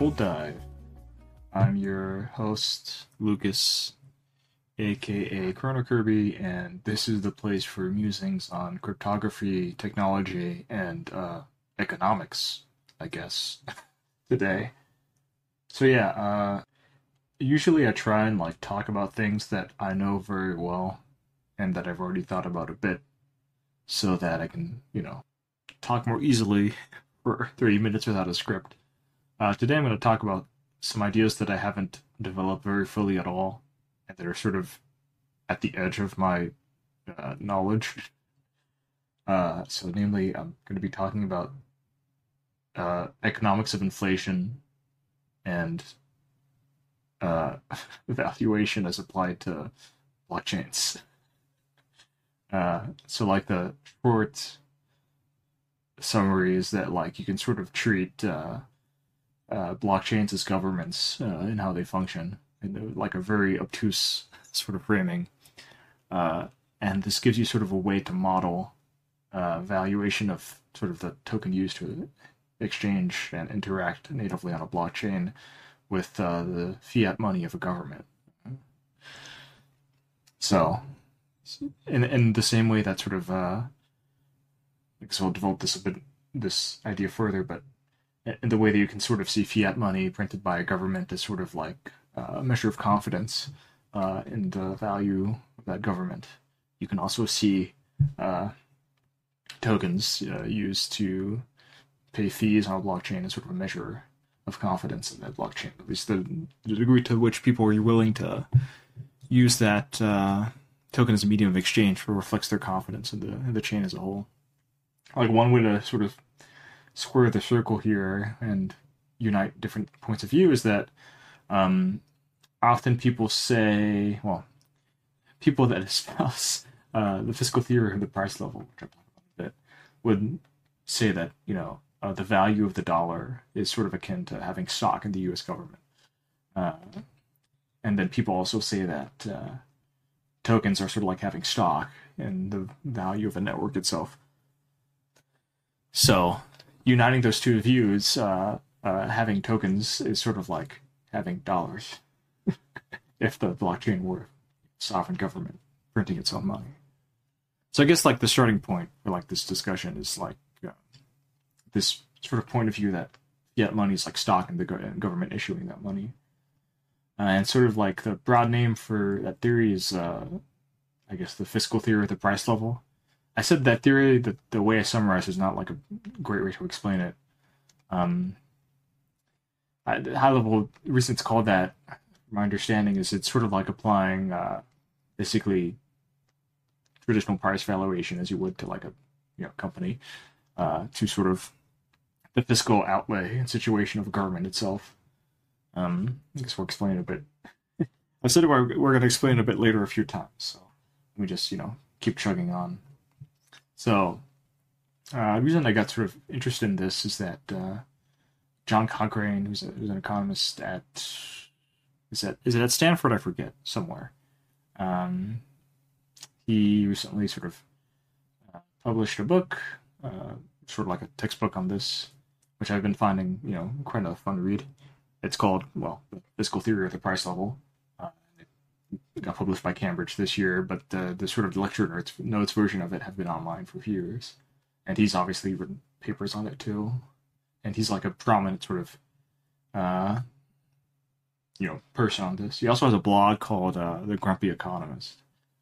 Cold Dive. I'm your host, Lucas, aka Chrono Kirby, and this is the place for musings on cryptography, technology, and economics, I guess, today. So yeah, usually I try and like talk about things that I know very well and that I've already thought about a bit so that I can, you know, talk more easily for 30 minutes without a script. Today I'm going to talk about some ideas that I haven't developed very fully at all and that are sort of at the edge of my knowledge. So namely, I'm going to be talking about economics of inflation and valuation as applied to blockchains. So like the short summary is that like you can sort of treat blockchains as governments and how they function in like a very obtuse sort of framing. And this gives you sort of a way to model valuation of sort of the token used to exchange and interact natively on a blockchain with the fiat money of a government. So in the same way that sort of I guess we'll develop this idea further, but in the way that you can sort of see fiat money printed by a government as sort of like a measure of confidence in the value of that government, you can also see tokens used to pay fees on a blockchain as sort of a measure of confidence in that blockchain, at least the degree to which people are willing to use that token as a medium of exchange reflects their confidence in the chain as a whole. Like one way to sort of square the circle here and unite different points of view is that often people say, well, people that espouse the fiscal theory of the price level, which I talked about a bit, would say that, you know, the value of the dollar is sort of akin to having stock in the U.S. government. And then people also say that tokens are sort of like having stock in the value of the network itself. So uniting those two views, having tokens is sort of like having dollars if the blockchain were a sovereign government printing its own money. So I guess like the starting point for like this discussion is like this sort of point of view that fiat money is like stock and the government issuing that money. And sort of like the broad name for that theory is, I guess, the fiscal theory of the price level. I said that theory, the way I summarized is not like a great way to explain it. The high level reason it's called that, my understanding is it's sort of like applying basically traditional price valuation as you would to like a company to sort of the fiscal outlay and situation of government itself. I guess we'll explain a bit. I said we're going to explain a bit later a few times, so we just keep chugging on. So the reason I got sort of interested in this is that John Cochrane, who's an economist at is it at Stanford? I forget, somewhere. He recently sort of published a book, sort of like a textbook on this, which I've been finding quite a fun read. It's called The Fiscal Theory of the Price Level. It got published by Cambridge this year, but the sort of lecture notes version of it have been online for years, and he's obviously written papers on it too. And he's like a prominent sort of, person on this. He also has a blog called The Grumpy Economist,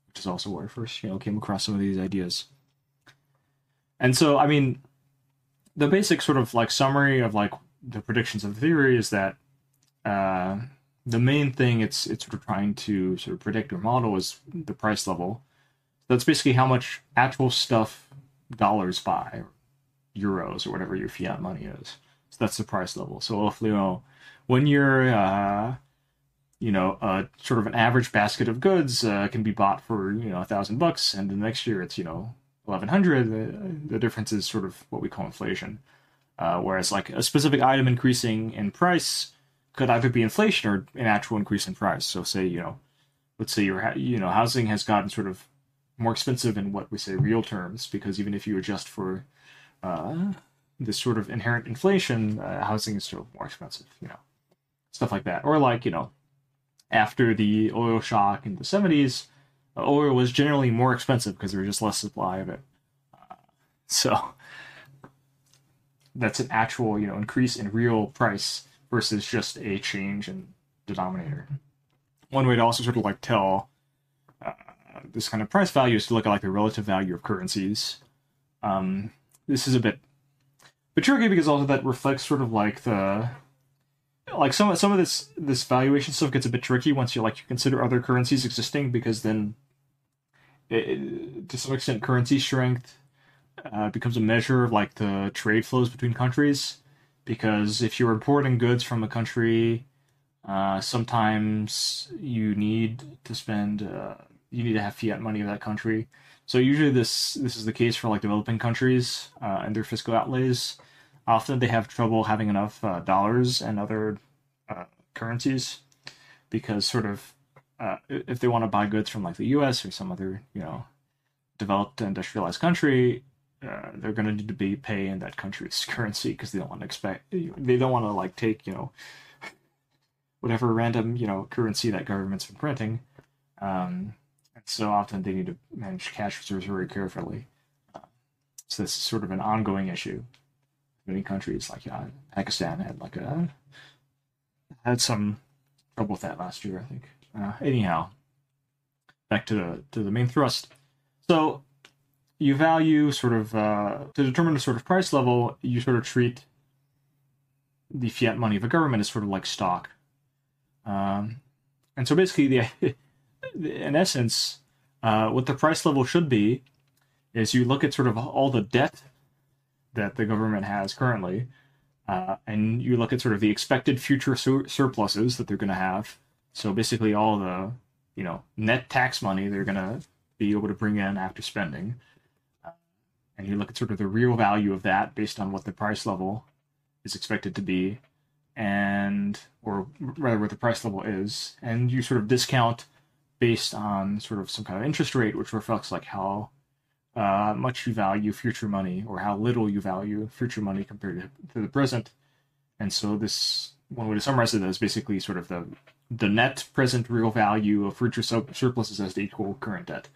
which is also where I first came across some of these ideas. And so, I mean, the basic sort of like summary of like the predictions of the theory is that the main thing it's sort of trying to sort of predict or model is the price level. That's basically how much actual stuff dollars buy, euros, or whatever your fiat money is. So that's the price level. So if, when you're, sort of an average basket of goods can be bought for, $1,000, and the next year it's, 1,100, the difference is sort of what we call inflation. Whereas like a specific item increasing in price could either be inflation or an actual increase in price. So say, let's say your, housing has gotten sort of more expensive in what we say real terms, because even if you adjust for this sort of inherent inflation, housing is sort of more expensive, you know, stuff like that. Or like, you know, after the oil shock in the 70s, oil was generally more expensive because there was just less supply of it. So that's an actual, you know, increase in real price versus just a change in denominator. One way to also sort of like tell this kind of price value is to look at like the relative value of currencies. This is a bit tricky because also that reflects sort of like the, like some of this valuation stuff gets a bit tricky once you like you consider other currencies existing, because then it, to some extent, currency strength becomes a measure of like the trade flows between countries. Because if you're importing goods from a country, sometimes you need to spend, you need to have fiat money of that country. So usually this is the case for like developing countries and their fiscal outlays. Often they have trouble having enough dollars and other currencies, because sort of if they want to buy goods from like the U.S. or some other, you know, developed industrialized country, they're going to need to be paying in that country's currency, because they don't want to like take, you know, whatever random, you know, currency that government's been printing. So often they need to manage cash reserves very carefully. So this is sort of an ongoing issue. Many countries, like Pakistan, had some trouble with that last year, I think. Anyhow, back to the main thrust. So you value sort of to determine a sort of price level, you sort of treat the fiat money of a government as sort of like stock. And so basically the in essence, what the price level should be is you look at sort of all the debt that the government has currently, and you look at sort of the expected future surpluses that they're going to have. So basically all the, you know, net tax money they're going to be able to bring in after spending. And you look at sort of the real value of that based on what the price level is expected to be, and, or rather what the price level is, and you sort of discount based on sort of some kind of interest rate, which reflects like how much you value future money, or how little you value future money compared to the present. And so this, one way to summarize it is basically sort of the net present real value of future surpluses has to equal current debt,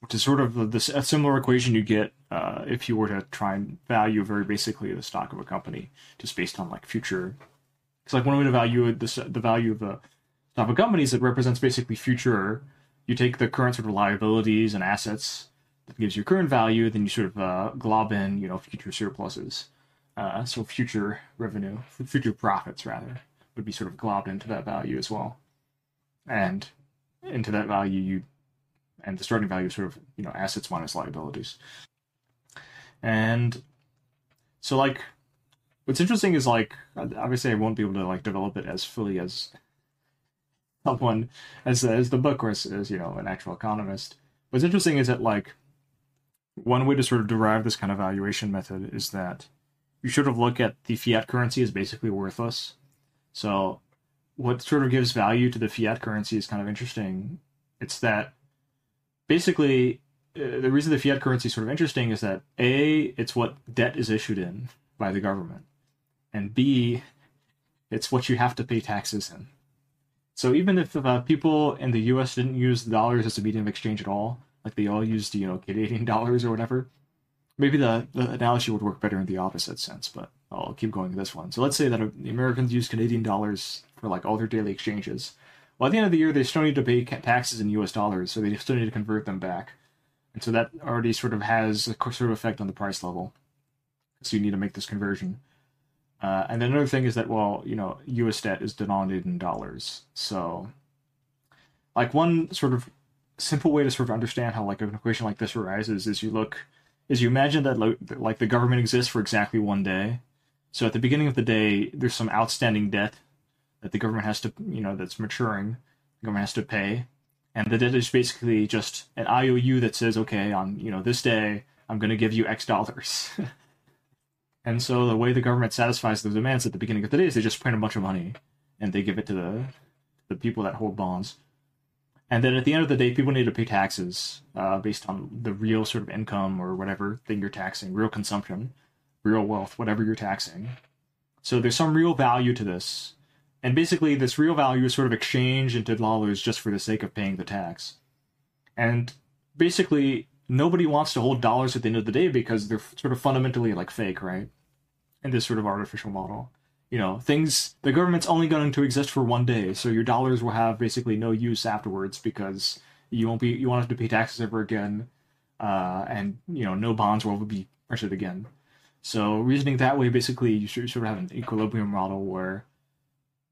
which is sort of a similar equation you get if you were to try and value very basically the stock of a company, just based on like future. It's like one way to value the value of the stock of companies that represents basically future. You take the current sort of liabilities and assets that gives you current value, then you sort of glob in, you know, future surpluses. So future revenue, future profits rather, would be sort of globbed into that value as well. And into that value, and the starting value is sort of, you know, assets minus liabilities. And so like, what's interesting is like, obviously I won't be able to like develop it as fully as someone as the book, or as you know, an actual economist. What's interesting is that like one way to sort of derive this kind of valuation method is that you sort of look at the fiat currency as basically worthless. So what sort of gives value to the fiat currency is kind of interesting. It's that basically the reason the fiat currency is sort of interesting is that A, it's what debt is issued in by the government, and B, it's what you have to pay taxes in. So even if people in the U.S. didn't use the dollars as a medium of exchange at all, like they all used, you know, Canadian dollars or whatever, maybe the analogy would work better in the opposite sense, but I'll keep going with this one. So let's say that the Americans use Canadian dollars for like all their daily exchanges. Well, at the end of the year, they still need to pay taxes in U.S. dollars, so they still need to convert them back. And so that already sort of has a sort of effect on the price level. So you need to make this conversion. And then another thing is that, well, you know, U.S. debt is denominated in dollars. So, like, one sort of simple way to sort of understand how, like, an equation like this arises is you imagine that, like, the government exists for exactly one day. So at the beginning of the day, there's some outstanding debt that the government has to, you know, that's maturing, the government has to pay. And the debt is basically just an IOU that says, okay, on, you know, this day, I'm going to give you X dollars. And so the way the government satisfies those demands at the beginning of the day is they just print a bunch of money and they give it to the people that hold bonds. And then at the end of the day, people need to pay taxes based on the real sort of income or whatever thing you're taxing, real consumption. real wealth, whatever you're taxing. So there's some real value to this. And basically, this real value is sort of exchanged into dollars just for the sake of paying the tax. And basically, nobody wants to hold dollars at the end of the day because they're sort of fundamentally like fake, right? In this sort of artificial model. You know, things, the government's only going to exist for one day. So your dollars will have basically no use afterwards because you won't have to pay taxes ever again. And, you know, no bonds will ever be printed again. So reasoning that way, basically, you should sort of have an equilibrium model where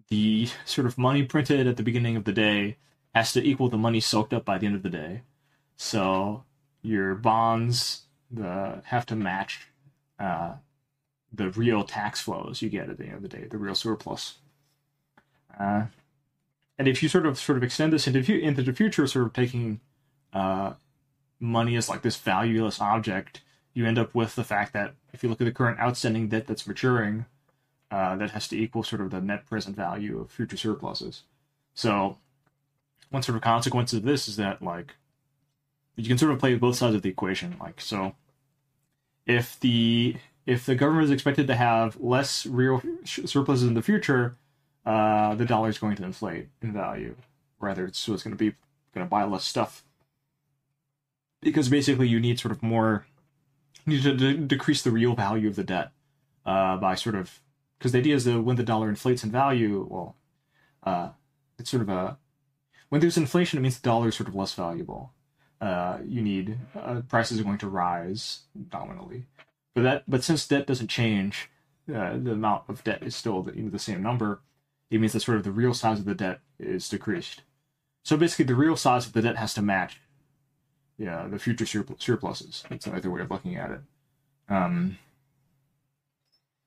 the sort of money printed at the beginning of the day has to equal the money soaked up by the end of the day. So your bonds have to match the real tax flows you get at the end of the day, the real surplus. And if you sort of extend this into the future, sort of taking money as like this valueless object, you end up with the fact that if you look at the current outstanding debt that's maturing, that has to equal sort of the net present value of future surpluses. So one sort of consequence of this is that like you can sort of play with both sides of the equation. Like, so if the government is expected to have less real surpluses in the future, the dollar is going to inflate in value. Rather, so it's going to buy less stuff because basically you need sort of more. You need to decrease the real value of the debt by sort of, because the idea is that when the dollar inflates in value, well, it's sort of a, when there's inflation, it means the dollar is sort of less valuable. Prices are going to rise nominally. But since debt doesn't change, the amount of debt is still the same number. It means that sort of the real size of the debt is decreased. So basically, the real size of the debt has to match, yeah, the future surpluses. That's another way of looking at it.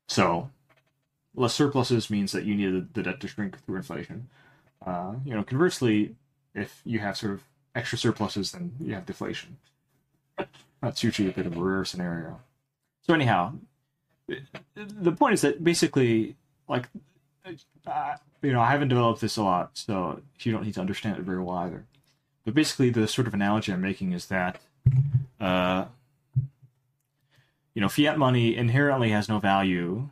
So less surpluses means that you need the debt to shrink through inflation. You know, conversely, if you have sort of extra surpluses, then you have deflation. That's usually a bit of a rare scenario. So anyhow, the point is that basically, like, you know, I haven't developed this a lot, so you don't need to understand it very well either. But basically, the sort of analogy I'm making is that, you know, fiat money inherently has no value.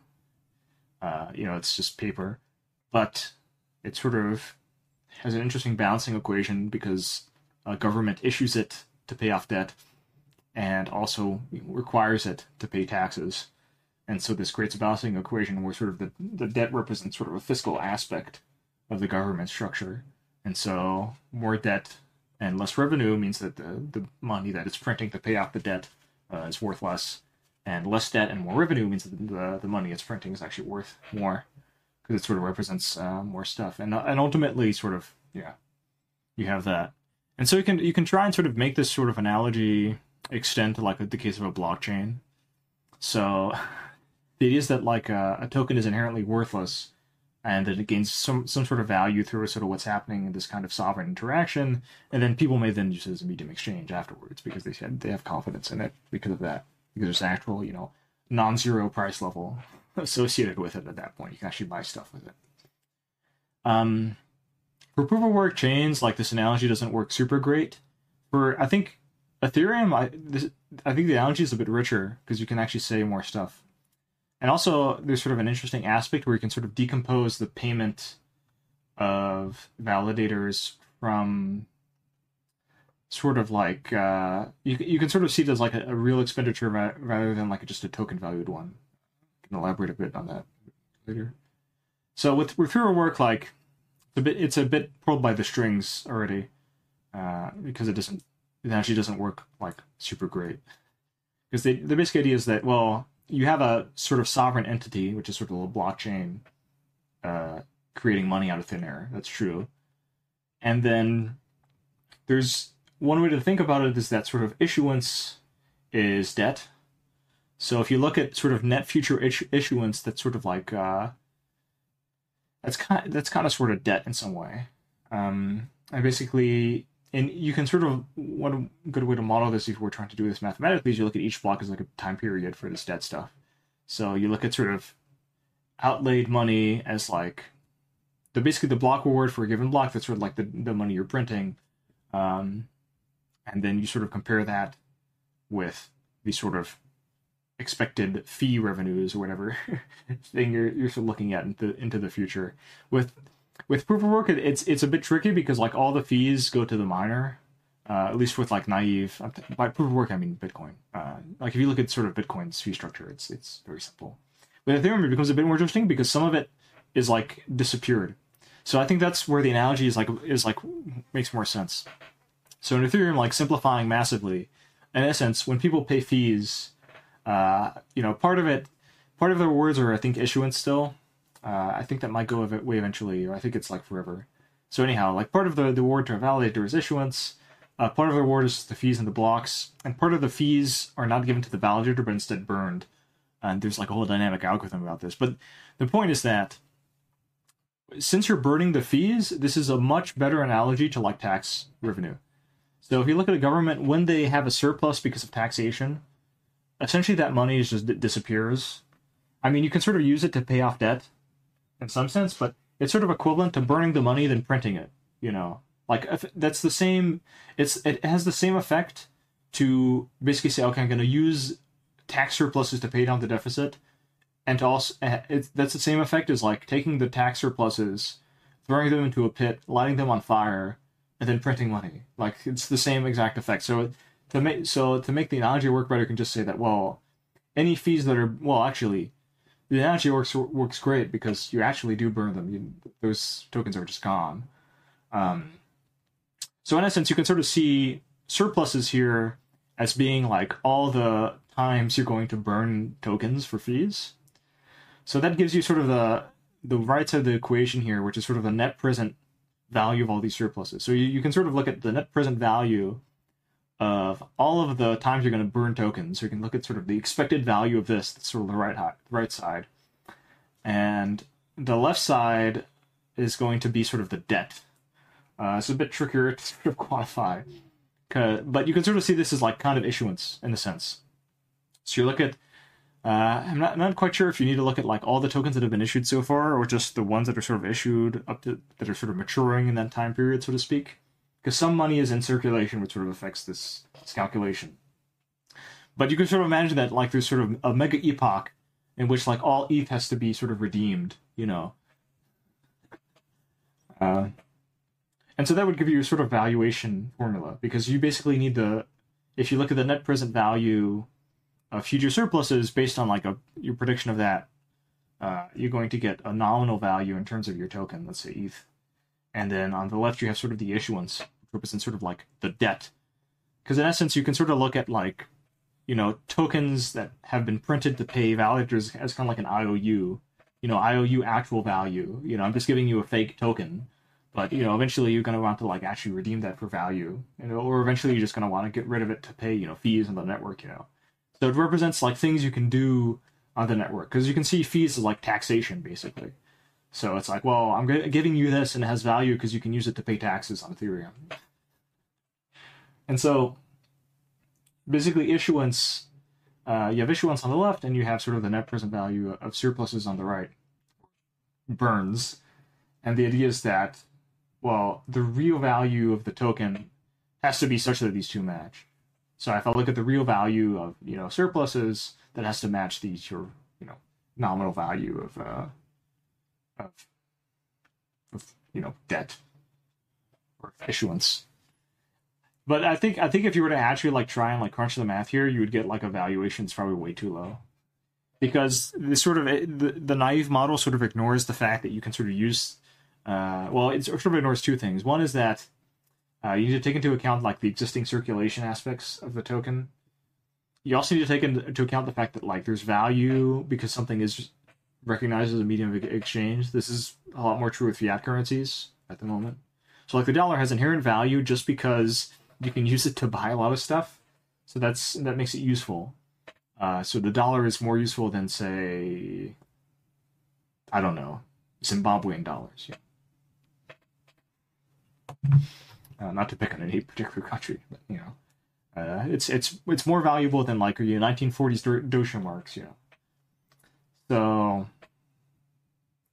You know, it's just paper. But it sort of has an interesting balancing equation because a government issues it to pay off debt, and also requires it to pay taxes. And so this creates a balancing equation where sort of the debt represents sort of a fiscal aspect of the government structure. And so more debt and less revenue means that the money that it's printing to pay off the debt is worth less. And less debt and more revenue means that the money it's printing is actually worth more because it sort of represents more stuff. And ultimately sort of, yeah, you have that. And so you can try and sort of make this sort of analogy extend to like the case of a blockchain. So the idea is that like a token is inherently worthless and that it gains some sort of value through sort of what's happening in this kind of sovereign interaction, and then people may then use it as a medium exchange afterwards because they have confidence in it because of that, because there's an actual, you know, non-zero price level associated with it at that point. You can actually buy stuff with it. For proof-of-work chains, like this analogy doesn't work super great. For, I think, Ethereum, I think the analogy is a bit richer because you can actually say more stuff. And also, there's sort of an interesting aspect where you can sort of decompose the payment of validators from sort of like, you can sort of see it as like a real expenditure rather than like just a token valued one. I can elaborate a bit on that later. So with proof-of-work, like, it's a bit pulled by the strings already because it actually doesn't work like super great. Because the basic idea is that, well, you have a sort of sovereign entity, which is sort of a blockchain creating money out of thin air. That's true. And then there's one way to think about it is that sort of issuance is debt. So if you look at sort of net future issuance, that's sort of like, that's kind of sort of debt in some way. I basically... And you can sort of, one good way to model this if we're trying to do this mathematically is you look at each block as like a time period for this debt stuff. So you look at sort of outlaid money as like, basically the block reward for a given block, that's sort of like the money you're printing. And then you sort of compare that with the sort of expected fee revenues or whatever thing you're still looking at into the future. With proof of work, it's a bit tricky because like all the fees go to the miner. At least with like naive, by proof of work I mean Bitcoin. Like if you look at sort of Bitcoin's fee structure, it's very simple. With Ethereum, it becomes a bit more interesting because some of it is like disappeared. So I think that's where the analogy is like makes more sense. So in Ethereum, like simplifying massively, in essence, when people pay fees, part of their rewards are I think issuance still. I think that might go away eventually, or I think it's like forever. So anyhow, like part of the reward to a validator is issuance. Part of the reward is the fees and the blocks, and part of the fees are not given to the validator, but instead burned. And there's like a whole dynamic algorithm about this. But the point is that since you're burning the fees, this is a much better analogy to like tax revenue. So if you look at a government, when they have a surplus because of taxation, essentially that money just disappears. I mean, you can sort of use it to pay off debt in some sense, but it's sort of equivalent to burning the money than printing it, you know. Like that's the same, it has the same effect to basically say, okay, I'm going to use tax surpluses to pay down the deficit. And to also, that's the same effect as like taking the tax surpluses, throwing them into a pit, lighting them on fire, and then printing money. Like it's the same exact effect. So to make the analogy work better, you can just say that, well, any fees that are, well, actually, the analogy works great because you actually do burn them. Those tokens are just gone. So in essence, you can sort of see surpluses here as being like all the times you're going to burn tokens for fees. So that gives you sort of the right side of the equation here, which is sort of the net present value of all these surpluses. So you can sort of look at the net present value of all of the times you're going to burn tokens. So you can look at sort of the expected value of this, that's sort of the right side. And the left side is going to be sort of the debt. It's a bit trickier to sort of quantify, but you can sort of see this as like kind of issuance in a sense. So you look at, I'm not quite sure if you need to look at like all the tokens that have been issued so far, or just the ones that are sort of issued up to, that are sort of maturing in that time period, so to speak, because some money is in circulation, which sort of affects this calculation. But you can sort of imagine that like there's sort of a mega epoch in which like all ETH has to be sort of redeemed, you know. And so that would give you a sort of valuation formula, because you basically need if you look at the net present value of future surpluses based on like your prediction of that, you're going to get a nominal value in terms of your token, let's say ETH. And then on the left, you have sort of the issuance, which represents sort of like the debt. Because in essence, you can sort of look at like, you know, tokens that have been printed to pay validators as kind of like an IOU, you know, IOU actual value. You know, I'm just giving you a fake token. But, you know, eventually you're going to want to, like, actually redeem that for value. You know, or eventually you're just going to want to get rid of it to pay, you know, fees on the network, you know. So it represents, like, things you can do on the network. Because you can see fees as, like, taxation, basically. So it's like, well, I'm giving you this and it has value because you can use it to pay taxes on Ethereum. And so, basically, issuance, you have issuance on the left and you have sort of the net present value of surpluses on the right. Burns. And the idea is that, well, the real value of the token has to be such that these two match. So if I look at the real value of, you know, surpluses, that has to match these, your, you know, nominal value of you know, debt or issuance. But I think if you were to actually like try and like crunch the math here, you would get like a valuation that's probably way too low, because this sort of the naive model sort of ignores the fact that you can sort of use. It sort of ignores two things. One is that you need to take into account like the existing circulation aspects of the token. You also need to take into account the fact that like there's value because something is recognized as a medium of exchange. This is a lot more true with fiat currencies at the moment. So like the dollar has inherent value just because you can use it to buy a lot of stuff. So that makes it useful. So the dollar is more useful than, say, I don't know, Zimbabwean dollars. Yeah. Not to pick on any particular country, but you know, it's more valuable than like your 1940s Deutsche Marks, you know. So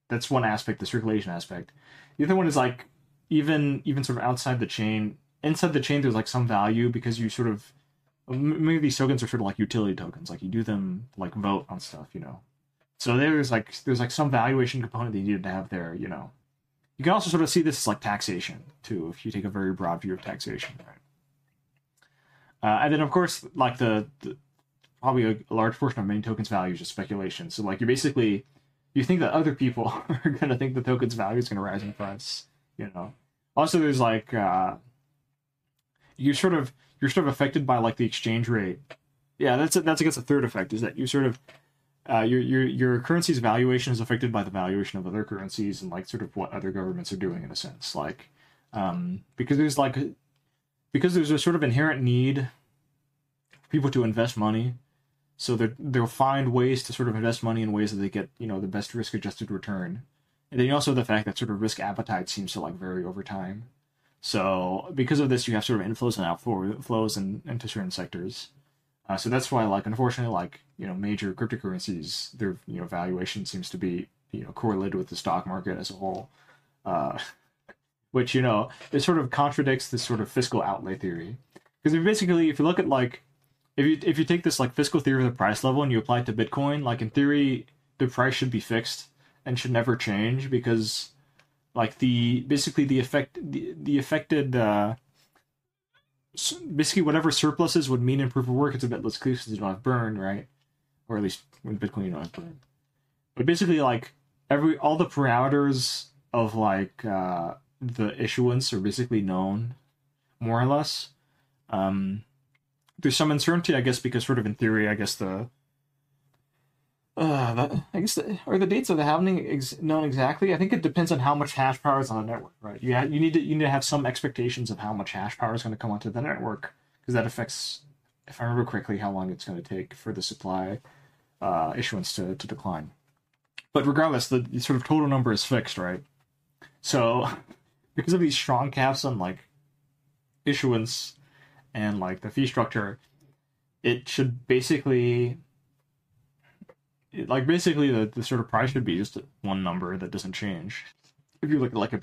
that's one aspect, the circulation aspect. The other one is like even sort of outside the chain, inside the chain, there's like some value because you sort of Maybe these tokens are sort of like utility tokens, like you do them like vote on stuff, you know. So there's like some valuation component that you need to have there, you know. You can also sort of see this as like taxation too, if you take a very broad view of taxation, right? And then of course, like the probably a large portion of many tokens' values is speculation. So like you think that other people are going to think the token's value is going to rise in price, you know. Also, there's like you're sort of affected by like the exchange rate. Yeah, that's I guess a third effect is that you sort of your currency's valuation is affected by the valuation of other currencies and like sort of what other governments are doing in a sense, like because there's a sort of inherent need for people to invest money. So they'll find ways to sort of invest money in ways that they get, you know, the best risk-adjusted return. And then you also have the fact that sort of risk appetite seems to like vary over time. So because of this, you have sort of inflows and outflows into certain sectors. So that's why, like, unfortunately, like, you know, major cryptocurrencies, their, you know, valuation seems to be, you know, correlated with the stock market as a whole, which, you know, it sort of contradicts this sort of fiscal outlay theory. Because basically, if you look at like, If you take this like fiscal theory of the price level and you apply it to Bitcoin, like in theory, the price should be fixed and should never change because, like basically whatever surpluses would mean in proof of work, it's a bit less clear because you don't have burn, right? Or at least in Bitcoin you don't have burn. But basically, like all the parameters of like the issuance are basically known, more or less. There's some uncertainty, I guess, because sort of in theory, I guess the dates of the halving known exactly. I think it depends on how much hash power is on the network, right? You need to have some expectations of how much hash power is going to come onto the network because that affects, if I remember correctly, how long it's going to take for the supply issuance to decline. But regardless, the sort of total number is fixed, right? So because of these strong caps on like issuance and like the fee structure, it should basically the sort of price should be just one number that doesn't change. If you look at like a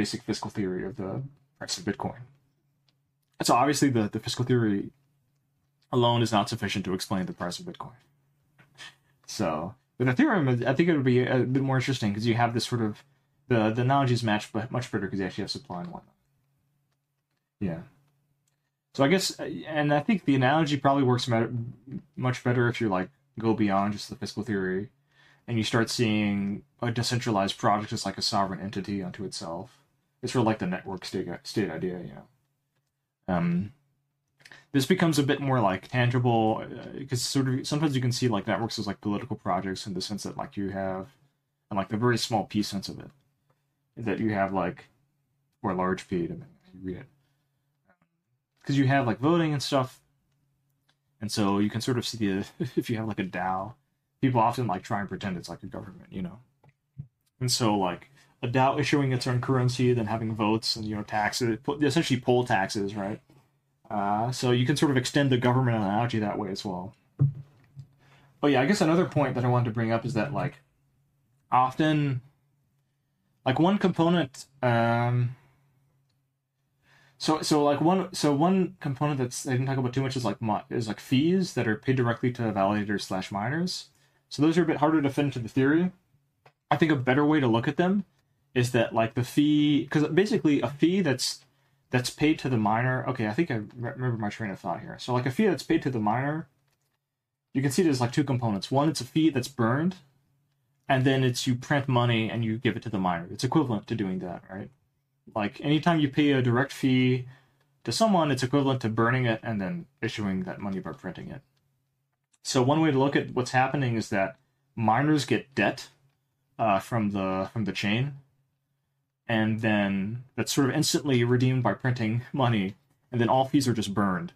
basic fiscal theory of the price of Bitcoin. So obviously the fiscal theory alone is not sufficient to explain the price of Bitcoin. So with the theorem, I think it would be a bit more interesting because you have this sort of, the analogy is matched much better because you actually have supply and whatnot. Yeah. So I guess, and I think the analogy probably works much better if you like go beyond just the fiscal theory, and you start seeing a decentralized project as like a sovereign entity unto itself. It's sort of like the network state idea, you know. This becomes a bit more like tangible because sort of sometimes you can see like networks as like political projects in the sense that like you have, and like the very small p sense of it, that you have like, or large p, to read it. Because you have like voting and stuff, and so you can sort of see if you have like a DAO, people often like try and pretend it's like a government, you know. And so like a DAO issuing its own currency, then having votes and, you know, taxes, essentially poll taxes, right? So you can sort of extend the government analogy that way as well. But yeah, I guess another point that I wanted to bring up is that like often, like one component. So one component that's I didn't talk about too much is like fees that are paid directly to validators/miners. So those are a bit harder to fit into the theory. I think a better way to look at them is that like the fee, because basically a fee that's paid to the miner. Okay, I think I remember my train of thought here. So like a fee that's paid to the miner, you can see there's like two components. One, it's a fee that's burned, and then it's you print money and you give it to the miner. It's equivalent to doing that, right? Like anytime you pay a direct fee to someone, it's equivalent to burning it and then issuing that money by printing it. So one way to look at what's happening is that miners get debt from the chain, and then that's sort of instantly redeemed by printing money, and then all fees are just burned.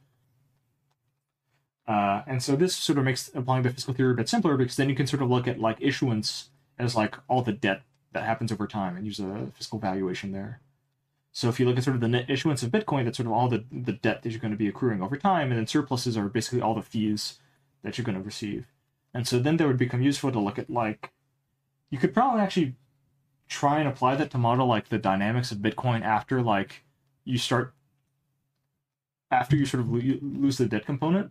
And so this sort of makes applying the fiscal theory a bit simpler because then you can sort of look at like issuance as like all the debt that happens over time and use a fiscal valuation there. So if you look at sort of the net issuance of Bitcoin, that's sort of all the debt that you're going to be accruing over time, and then surpluses are basically all the fees that you're going to receive. And so then that would become useful to look at, like, you could probably actually try and apply that to model, like, the dynamics of Bitcoin after, like, you start after you sort of lose the debt component,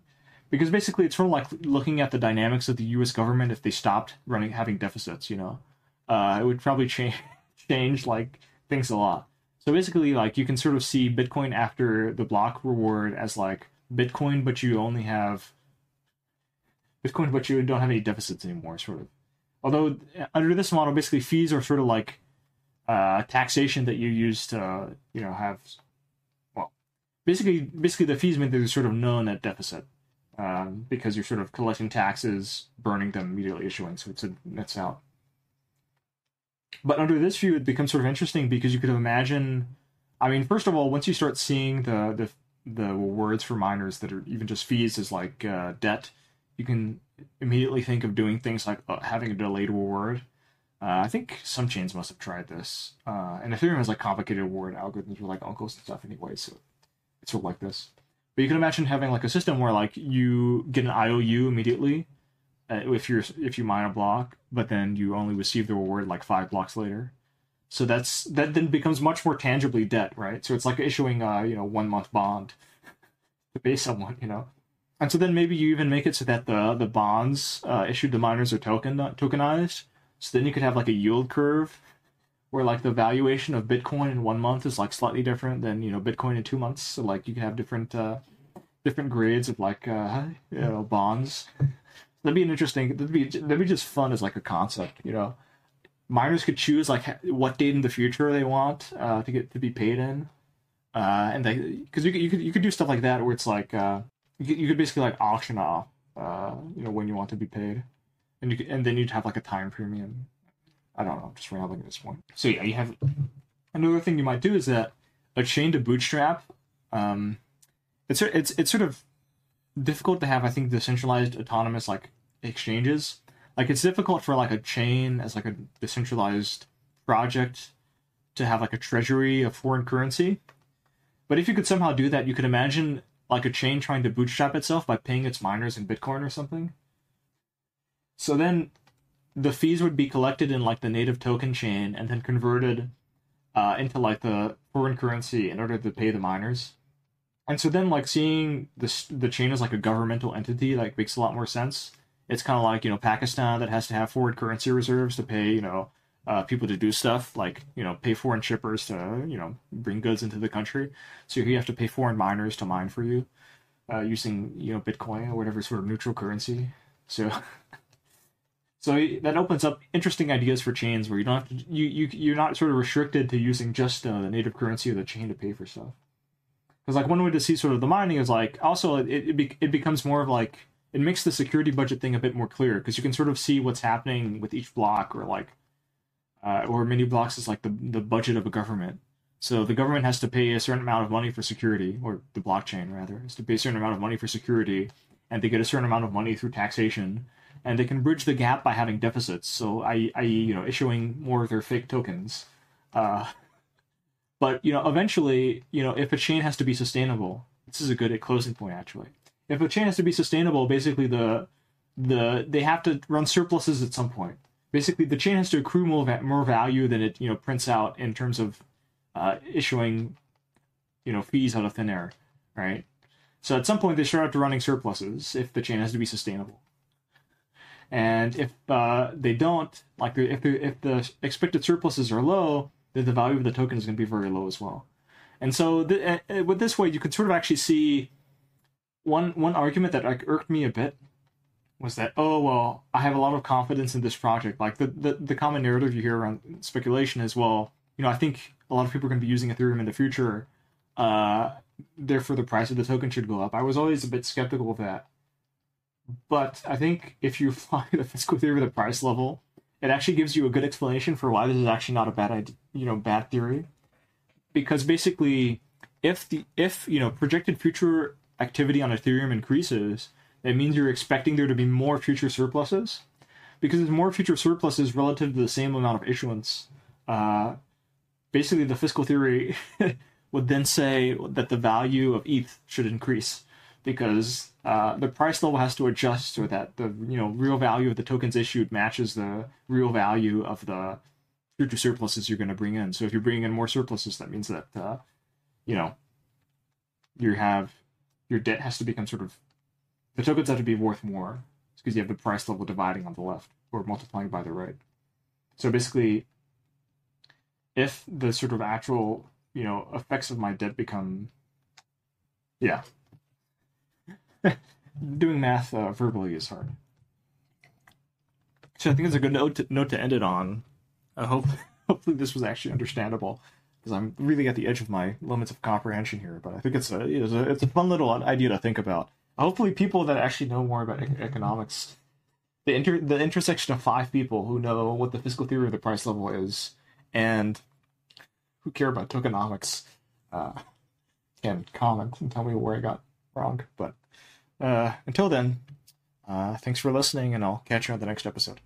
because basically it's sort of like looking at the dynamics of the U.S. government if they stopped having deficits. It would probably change like things a lot. So basically, like, you can sort of see Bitcoin after the block reward as like Bitcoin, but you only have Bitcoin, but you don't have any deficits anymore, sort of. Although under this model, basically fees are sort of like taxation that you use to, have. Well, basically the fees mean that you're sort of known at deficit because you're sort of collecting taxes, burning them, immediately issuing. So it's out. But under this view, it becomes sort of interesting because you could imagine, first of all, once you start seeing the rewards for miners that are even just fees as like debt, you can immediately think of doing things like having a delayed reward. I think some chains must have tried this. And Ethereum has like complicated reward algorithms with like uncles and stuff anyway, so it's sort of like this. But you can imagine having like a system where like you get an IOU immediately, if you mine a block, but then you only receive the reward like 5 blocks later. So that then becomes much more tangibly debt, right? So it's like issuing a 1-month bond to pay someone, And so then maybe you even make it so that the bonds issued to miners are tokenized. So then you could have like a yield curve where like the valuation of Bitcoin in 1 month is like slightly different than Bitcoin in 2 months. So like you can have different grades of like bonds. That'd be that'd be just fun as like a concept, Miners could choose like what date in the future they want to get to be paid in, and because you could do stuff like that where it's like you could basically like auction off when you want to be paid, and then you'd have like a time premium. I don't know, I'm just rambling at this point. So yeah, you have another thing you might do is that a chain to bootstrap. It's sort of difficult to have, I think, decentralized autonomous like exchanges. Like it's difficult for like a chain as like a decentralized project to have like a treasury of foreign currency. But if you could somehow do that, you could imagine like a chain trying to bootstrap itself by paying its miners in Bitcoin or something. So then the fees would be collected in like the native token chain and then converted into like the foreign currency in order to pay the miners. And so then, like, seeing the chain as, like, a governmental entity, like, makes a lot more sense. It's kind of like, Pakistan that has to have foreign currency reserves to pay, people to do stuff, like, pay foreign shippers to, bring goods into the country. So you have to pay foreign miners to mine for you using, Bitcoin or whatever sort of neutral currency. So that opens up interesting ideas for chains where you don't have to, you're not sort of restricted to using just the native currency of the chain to pay for stuff. Because, like, one way to see sort of the mining is, like, also it becomes more of, like, it makes the security budget thing a bit more clear because you can sort of see what's happening with each block or, like, or many blocks is, like, the budget of a government. So the government has to pay a certain amount of money for security, or the blockchain, rather, has to pay a certain amount of money for security, and they get a certain amount of money through taxation, and they can bridge the gap by having deficits, so i.e., issuing more of their fake tokens. But, eventually, if a chain has to be sustainable, this is a good closing point, actually. If a chain has to be sustainable, basically they have to run surpluses at some point. Basically, the chain has to accrue more value than it, prints out in terms of issuing, fees out of thin air, right? So at some point, they start out to running surpluses if the chain has to be sustainable. And if they don't, like, if the expected surpluses are low, the value of the token is going to be very low as well. And so with this way, you can sort of actually see one argument that irked me a bit was that, oh, well, I have a lot of confidence in this project. Like the common narrative you hear around speculation is, well, I think a lot of people are going to be using Ethereum in the future. Therefore, the price of the token should go up. I was always a bit skeptical of that. But I think if you apply the fiscal theory of the price level, it actually gives you a good explanation for why this is actually not a bad idea, bad theory, because basically, if projected future activity on Ethereum increases, that means you're expecting there to be more future surpluses, because there's more future surpluses relative to the same amount of issuance. Basically, the fiscal theory would then say that the value of ETH should increase, because the price level has to adjust so that the real value of the tokens issued matches the real value of the future surpluses you're going to bring in. So if you're bringing in more surpluses, that means that you have your debt has to become sort of, the tokens have to be worth more because you have the price level dividing on the left or multiplying by the right. So basically, if the sort of actual, you know, effects of my debt become, yeah. Doing math verbally is hard. So I think it's a good note to end it on. Hopefully this was actually understandable, because I'm really at the edge of my limits of comprehension here. But I think it's a fun little idea to think about. Hopefully, people that actually know more about economics, the intersection of five people who know what the fiscal theory of the price level is and who care about tokenomics, can comment and tell me where I got wrong. But until then, thanks for listening, and I'll catch you on the next episode.